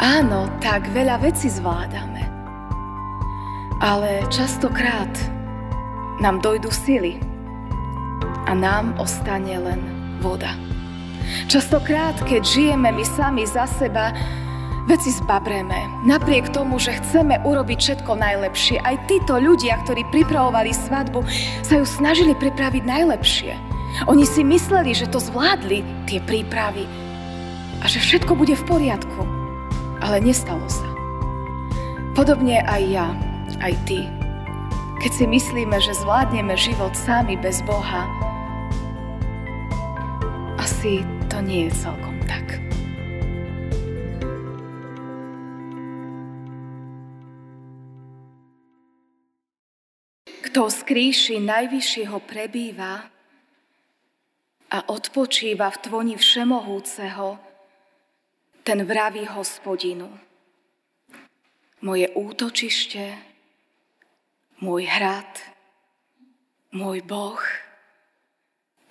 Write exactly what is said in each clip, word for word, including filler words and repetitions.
Áno, tak veľa vecí zvládame, ale častokrát nám dojdú sily a nám ostane len voda. Častokrát, keď žijeme my sami za seba, veci zbabreme. Napriek tomu, že chceme urobiť všetko najlepšie, aj títo ľudia, ktorí pripravovali svadbu, sa ju snažili pripraviť najlepšie. Oni si mysleli, že to zvládli, tie prípravy, a že všetko bude v poriadku. Ale nestalo sa. Podobne aj ja, aj ty. Keď si myslíme, že zvládneme život sami bez Boha, asi to nie je celkom tak. Kto z kríši najvyššieho prebýva a odpočíva v tvoni Všemohúceho, ten vraví Hospodinu: moje útočište, môj hrad, môj Boh,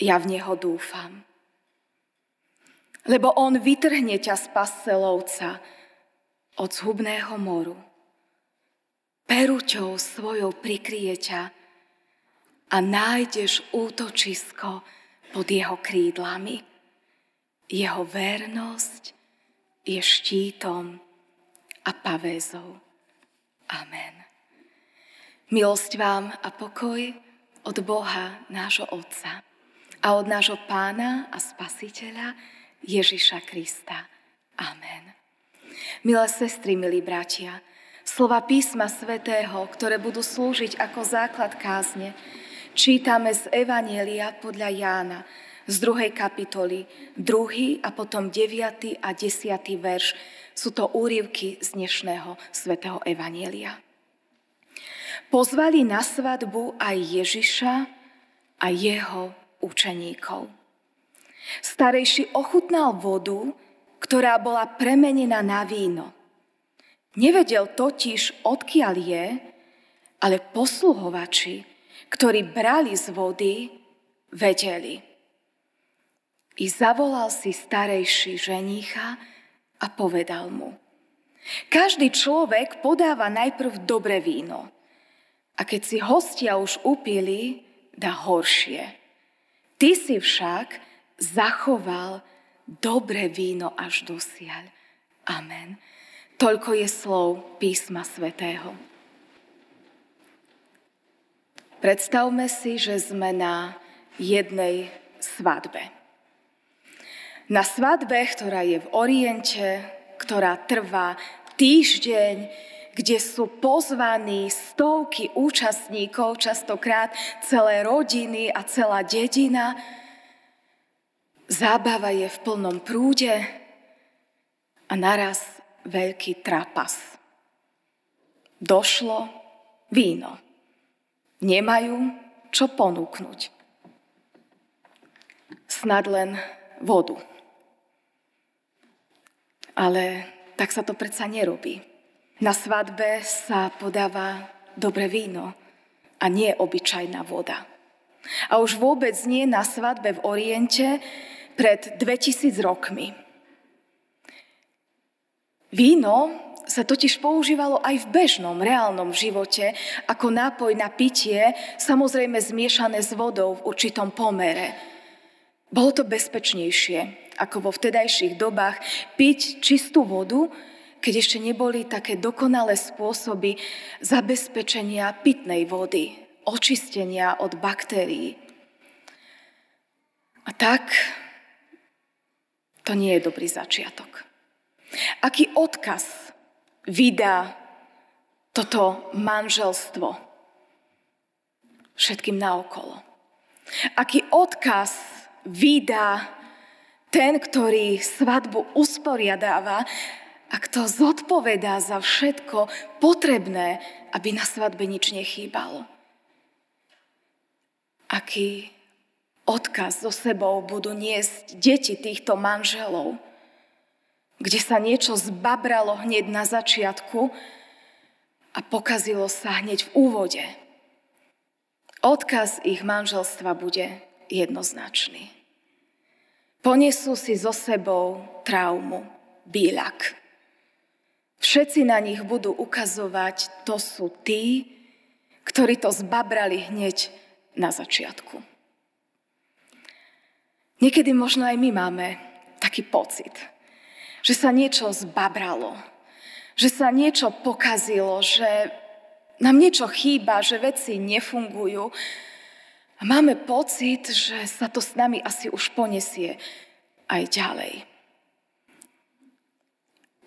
ja v neho dúfam. Lebo on vytrhne ťa z pasce lovca, od zhubného moru. Peruťou svojou prikryje ťa a nájdeš útočisko pod jeho krídlami. Jeho vernosť je štítom a pavézou. Amen. Milosť vám a pokoj od Boha nášho Otca a od nášho Pána a Spasiteľa Ježiša Krista. Amen. Milé sestry, milí bratia, slova písma svätého, ktoré budú slúžiť ako základ kázne, čítame z Evanjelia podľa Jána z druhej kapitoly, druhý a potom deviaty a desiaty verš. Sú to úryvky z dnešného svätého Evanjelia. Pozvali na svadbu aj Ježiša a jeho učeníkov. Starejší ochutnal vodu, ktorá bola premenená na víno. Nevedel totiž, odkiaľ je, ale posluhovači, ktorí brali z vody, vedeli. I zavolal si starejší ženícha a povedal mu: každý človek podáva najprv dobré víno, a keď si hostia už upili, dá horšie. Ty si však zachoval dobré víno až dosiaľ. Amen. Toľko je slov písma svätého. Predstavme si, že sme na jednej svadbe. Na svadbe, ktorá je v Oriente, ktorá trvá týždeň, kde sú pozvaní stovky účastníkov, častokrát celé rodiny a celá dedina. Zábava je v plnom prúde a naraz veľký trapas. Došlo víno. Nemajú čo ponúknuť. Snad len vodu. Ale tak sa to predsa nerobí. Na svadbe sa podáva dobré víno a nie obyčajná voda. A už vôbec nie na svadbe v Oriente pred dvetisíc rokmi. Víno sa totiž používalo aj v bežnom, reálnom živote ako nápoj na pitie, samozrejme zmiešané s vodou v určitom pomere. Bolo to bezpečnejšie, ako vo vtedajších dobách piť čistú vodu, keď ešte neboli také dokonalé spôsoby zabezpečenia pitnej vody, očistenia od baktérií. A tak to nie je dobrý začiatok. Aký odkaz vydá toto manželstvo všetkým naokolo? Aký odkaz vydá ten, ktorý svadbu usporiadáva a kto zodpovedá za všetko potrebné, aby na svadbe nič nechýbalo? Aký odkaz so sebou budú niesť deti týchto manželov, kde sa niečo zbabralo hneď na začiatku a pokazilo sa hneď v úvode? Odkaz ich manželstva bude jednoznačný. Ponesú si so sebou traumu, bíľak. Všetci na nich budú ukazovať, to sú tí, ktorí to zbabrali hneď na začiatku. Niekedy možno aj my máme taký pocit, že sa niečo zbabralo, že sa niečo pokazilo, že nám niečo chýba, že veci nefungujú. A máme pocit, že sa to s nami asi už poniesie aj ďalej.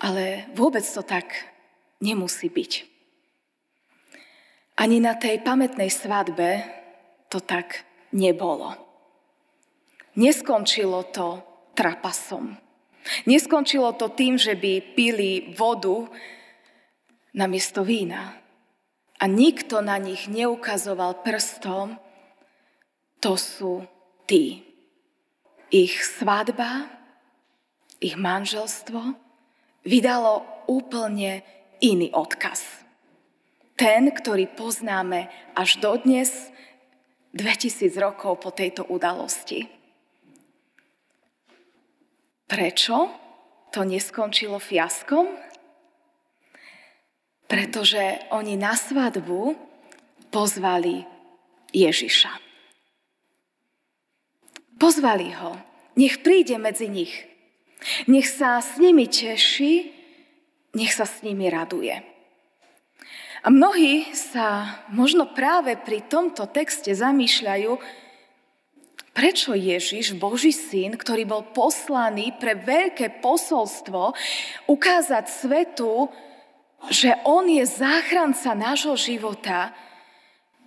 Ale vôbec to tak nemusí byť. Ani na tej pamätnej svadbe to tak nebolo. Neskončilo to trapasom. Neskončilo to tým, že by pili vodu namiesto vína. A nikto na nich neukazoval prstom, to sú tí. Ich svadba, ich manželstvo vydalo úplne iný odkaz. Ten, ktorý poznáme až dodnes, dvetisíc rokov po tejto udalosti. Prečo to neskončilo fiaskom? Pretože oni na svadbu pozvali Ježiša. Pozvali ho, nech príde medzi nich. Nech sa s nimi teší, nech sa s nimi raduje. A mnohí sa možno práve pri tomto texte zamýšľajú, prečo Ježiš, Boží syn, ktorý bol poslaný pre veľké posolstvo, ukázať svetu, že on je záchranca nášho života,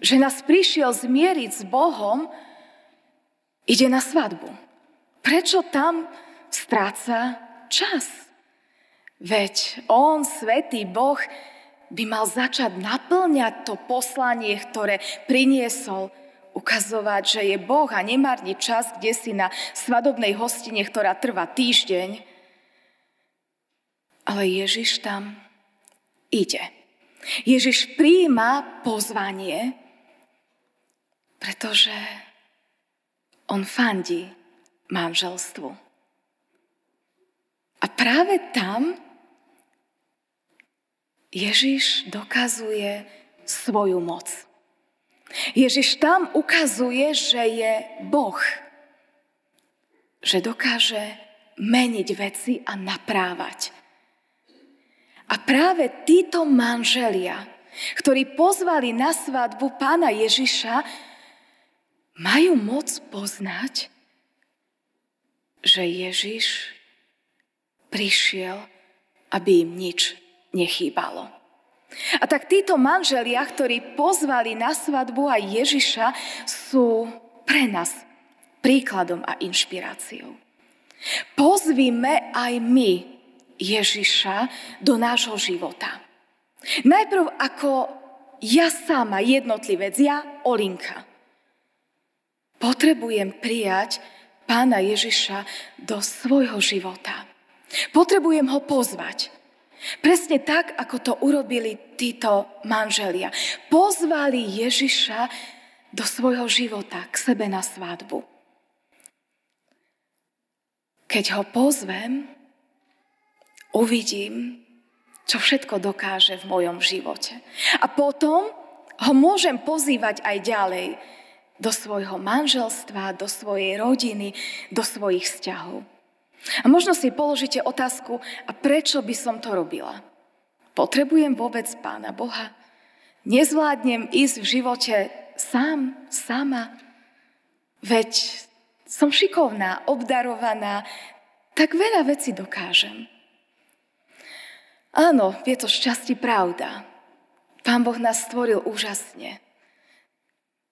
že nás prišiel zmieriť s Bohom, ide na svadbu. Prečo tam stráca čas? Veď on, svätý Boh, by mal začať naplňať to poslanie, ktoré priniesol, ukazovať, že je Boh a nemárni čas, kde si na svadobnej hostine, ktorá trvá týždeň. Ale Ježiš tam ide. Ježiš prijíma pozvanie, pretože on fandí manželstvu. A práve tam Ježiš dokazuje svoju moc. Ježiš tam ukazuje, že je Boh, že dokáže meniť veci a naprávať. A práve títo manželia, ktorí pozvali na svadbu Pána Ježiša, majú moc poznať, že Ježiš prišiel, aby im nič nechýbalo. A tak títo manželia, ktorí pozvali na svadbu aj Ježiša, sú pre nás príkladom a inšpiráciou. Pozvime aj my Ježiša do nášho života. Najprv ako ja sama, jednotlivec, ja, Olinka. Potrebujem prijať Pána Ježiša do svojho života. Potrebujem ho pozvať. Presne tak, ako to urobili títo manželia. Pozvali Ježiša do svojho života, k sebe na svadbu. Keď ho pozvem, uvidím, čo všetko dokáže v mojom živote. A potom ho môžem pozývať aj ďalej do svojho manželstva, do svojej rodiny, do svojich vzťahov. A možno si položíte otázku, a prečo by som to robila? Potrebujem vôbec Pána Boha? Nezvládnem ísť v živote sám, sama? Veď som šikovná, obdarovaná, tak veľa vecí dokážem. Áno, je to šťastie pravda. Pán Boh nás stvoril úžasne.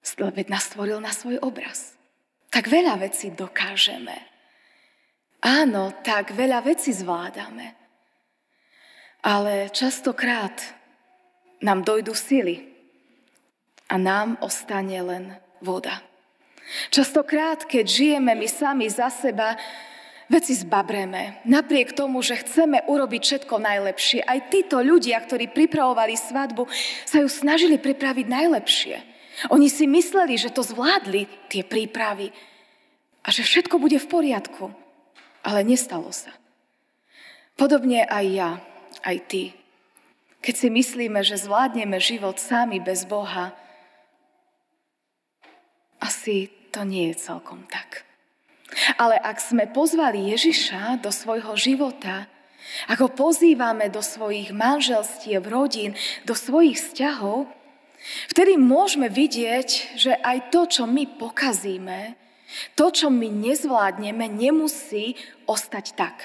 Veď nás stvoril na svoj obraz. Tak veľa vecí dokážeme. Áno, tak veľa vecí zvládame. Ale častokrát nám dojdú sily a nám ostane len voda. Častokrát, keď žijeme my sami za seba, veci zbabreme. Napriek tomu, že chceme urobiť všetko najlepšie. Aj títo ľudia, ktorí pripravovali svadbu, sa ju snažili pripraviť najlepšie. Oni si mysleli, že to zvládli, tie prípravy, a že všetko bude v poriadku. Ale nestalo sa. Podobne aj ja, aj ty keď si myslíme, že zvládneme život sami bez Boha, asi to nie je celkom tak. Ale ak sme pozvali Ježiša do svojho života, ak ho pozývame do svojich manželstiev, rodín, do svojich vzťahov, vtedy môžeme vidieť, že aj to, čo my pokazíme, to, čo my nezvládneme, nemusí ostať tak.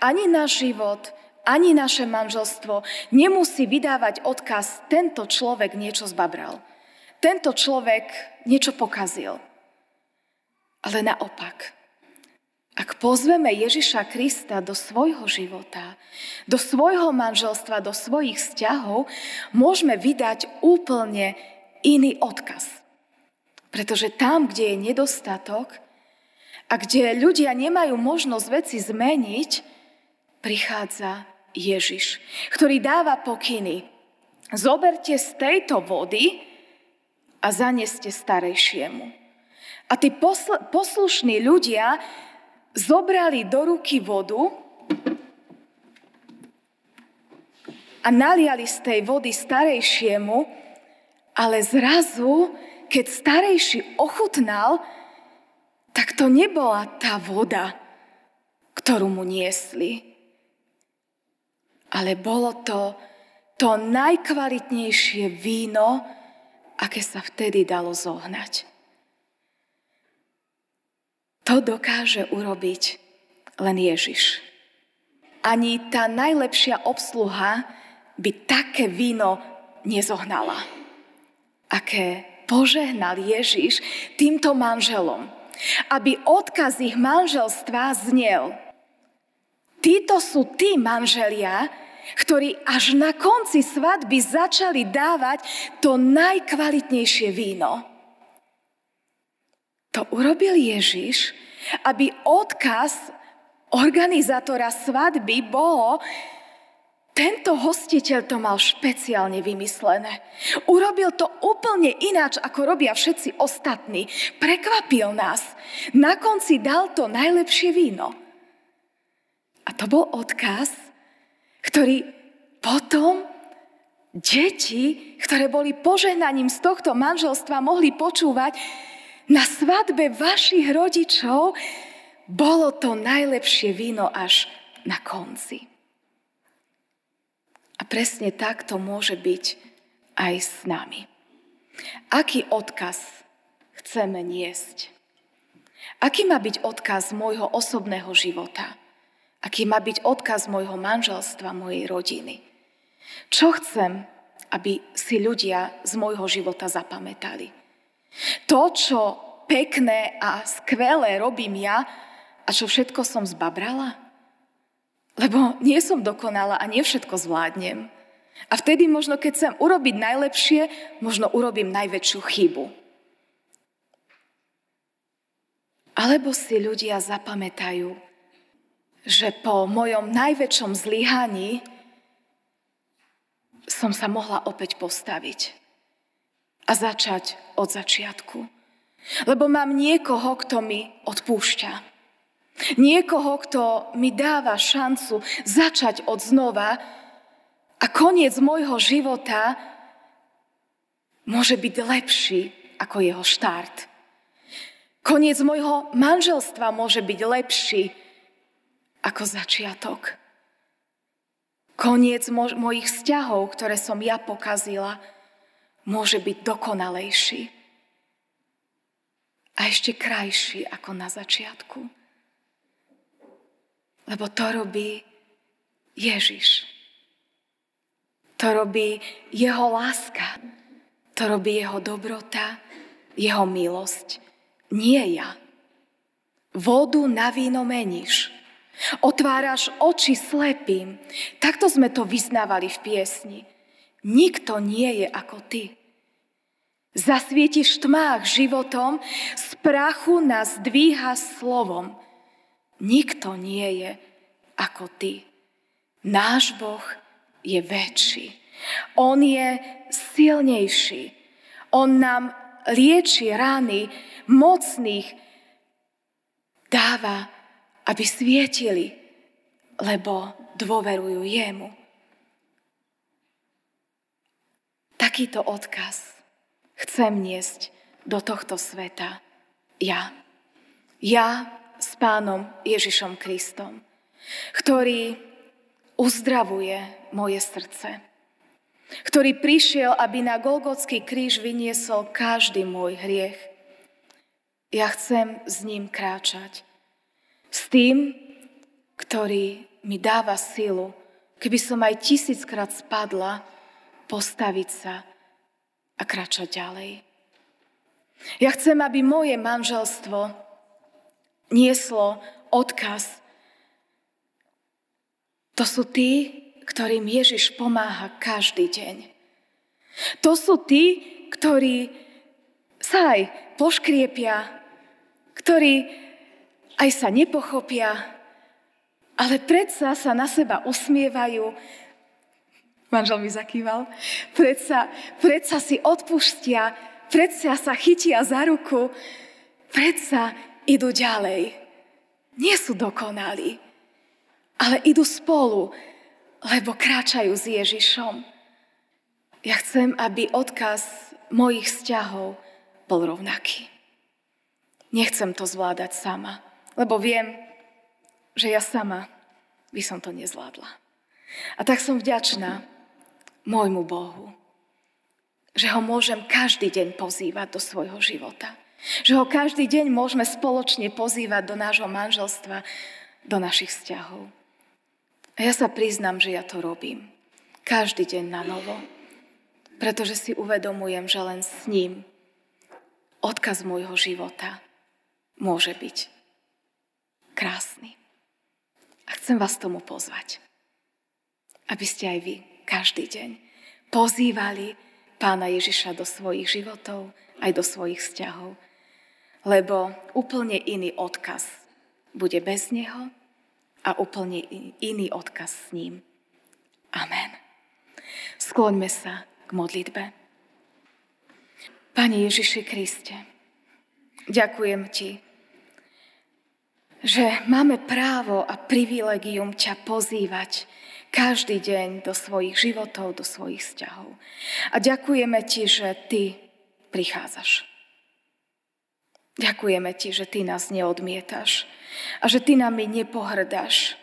Ani náš život, ani naše manželstvo nemusí vydávať odkaz, tento človek niečo zbabral. Tento človek niečo pokazil. Ale naopak, ak pozveme Ježiša Krista do svojho života, do svojho manželstva, do svojich vzťahov, môžeme vydať úplne iný odkaz. Pretože tam, kde je nedostatok a kde ľudia nemajú možnosť veci zmeniť, prichádza Ježiš, ktorý dáva pokyny. Zoberte z tejto vody a zaneste starejšiemu. A tí posl- poslušní ľudia zobrali do ruky vodu a naliali z tej vody starejšiemu, ale zrazu, keď starejší ochutnal, tak to nebola tá voda, ktorú mu niesli. Ale bolo to to najkvalitnejšie víno, aké sa vtedy dalo zohnať. To dokáže urobiť len Ježiš. Ani tá najlepšia obsluha by také víno nezohnala, aké požehnal Ježiš týmto manželom, aby odkaz ich manželstva znel: títo sú tí manželia, ktorí až na konci svadby začali dávať to najkvalitnejšie víno. To urobil Ježiš, aby odkaz organizátora svadby bolo: tento hostiteľ to mal špeciálne vymyslené. Urobil to úplne ináč, ako robia všetci ostatní. Prekvapil nás. Na konci dal to najlepšie víno. A to bol odkaz, ktorý potom deti, ktoré boli požehnaním z tohto manželstva, mohli počúvať: na svadbe vašich rodičov bolo to najlepšie víno až na konci. A presne tak to môže byť aj s nami. Aký odkaz chceme niesť? Aký má byť odkaz môjho osobného života? Aký má byť odkaz môjho manželstva, mojej rodiny? Čo chcem, aby si ľudia z môjho života zapamätali? To, čo pekné a skvelé robím ja a čo všetko som zbabrala? Lebo nie som dokonala a nie všetko zvládnem. A vtedy možno, keď chcem urobiť najlepšie, možno urobím najväčšiu chybu. Alebo si ľudia zapamätajú, že po mojom najväčšom zlyhaní som sa mohla opäť postaviť a začať od začiatku. Lebo mám niekoho, kto mi odpúšťa. Niekoho, kto mi dáva šancu začať od znova a koniec môjho života môže byť lepší ako jeho štart. Koniec môjho manželstva môže byť lepší ako začiatok. Koniec mo- mojich vzťahov, ktoré som ja pokazila, môže byť dokonalejší a ešte krajší ako na začiatku. Lebo to robí Ježiš. To robí jeho láska. To robí jeho dobrota, jeho milosť. Nie ja. Vodu na víno meníš. Otváraš oči slepým. Takto sme to vyznávali v piesni. Nikto nie je ako ty. Zasvietiš tmách životom, z prachu nás dvíhaš slovom. Nikto nie je ako ty. Náš Boh je väčší. On je silnejší. On nám lieči rany mocných. Dáva, aby svietili, lebo dôverujú jemu. Takýto odkaz chcem niesť do tohto sveta ja. Ja s Pánom Ježišom Kristom, ktorý uzdravuje moje srdce, ktorý prišiel, aby na Golgotský kríž vyniesol každý môj hriech. Ja chcem s ním kráčať, s tým, ktorý mi dáva silu, keby som aj tisíckrát spadla, postaviť sa a kráčať ďalej. Ja chcem, aby moje manželstvo nieslo odkaz. To sú tí, ktorým Ježiš pomáha každý deň. To sú tí, ktorí sa aj poškriepia, ktorí aj sa nepochopia, ale predsa sa na seba usmievajú. Manžel mi zakýval. Predsa, predsa si odpustia, predsa sa chytia za ruku, predsa idú ďalej. Nie sú dokonalí, ale idú spolu, lebo kráčajú s Ježišom. Ja chcem, aby odkaz mojich vzťahov bol rovnaký. Nechcem to zvládať sama, lebo viem, že ja sama by som to nezvládla. A tak som vďačná môjmu Bohu, že ho môžem každý deň pozývať do svojho života. Že ho každý deň môžeme spoločne pozývať do nášho manželstva, do našich vzťahov. A ja sa priznám, že ja to robím. Každý deň na novo. Pretože si uvedomujem, že len s ním odkaz môjho života môže byť krásny. A chcem vás tomu pozvať. Aby ste aj vy každý deň pozývali Pána Ježiša do svojich životov, aj do svojich vzťahov. Lebo úplne iný odkaz bude bez neho a úplne iný odkaz s ním. Amen. Skloňme sa k modlitbe. Pane Ježiši Kriste, ďakujem Ti, že máme právo a privilegium ťa pozývať každý deň do svojich životov, do svojich vzťahov. A ďakujeme Ti, že Ty prichádzaš. Ďakujeme Ti, že Ty nás neodmietaš a že Ty nami nepohrdáš.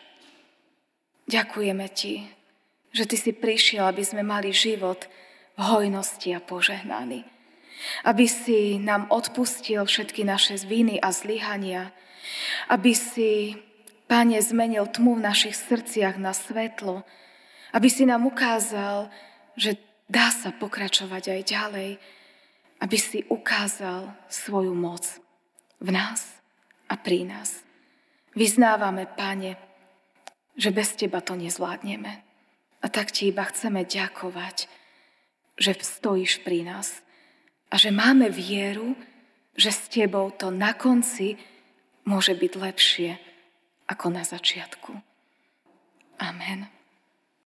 Ďakujeme Ti, že Ty si prišiel, aby sme mali život v hojnosti a požehnaný. Aby si nám odpustil všetky naše viny a zlyhania. Aby si, Pane, zmenil tmu v našich srdciach na svetlo, aby si nám ukázal, že dá sa pokračovať aj ďalej, aby si ukázal svoju moc v nás a pri nás. Vyznávame, Pane, že bez Teba to nezvládneme. A tak Ti iba chceme ďakovať, že stojíš pri nás a že máme vieru, že s Tebou to na konci môže byť lepšie ako na začiatku. Amen.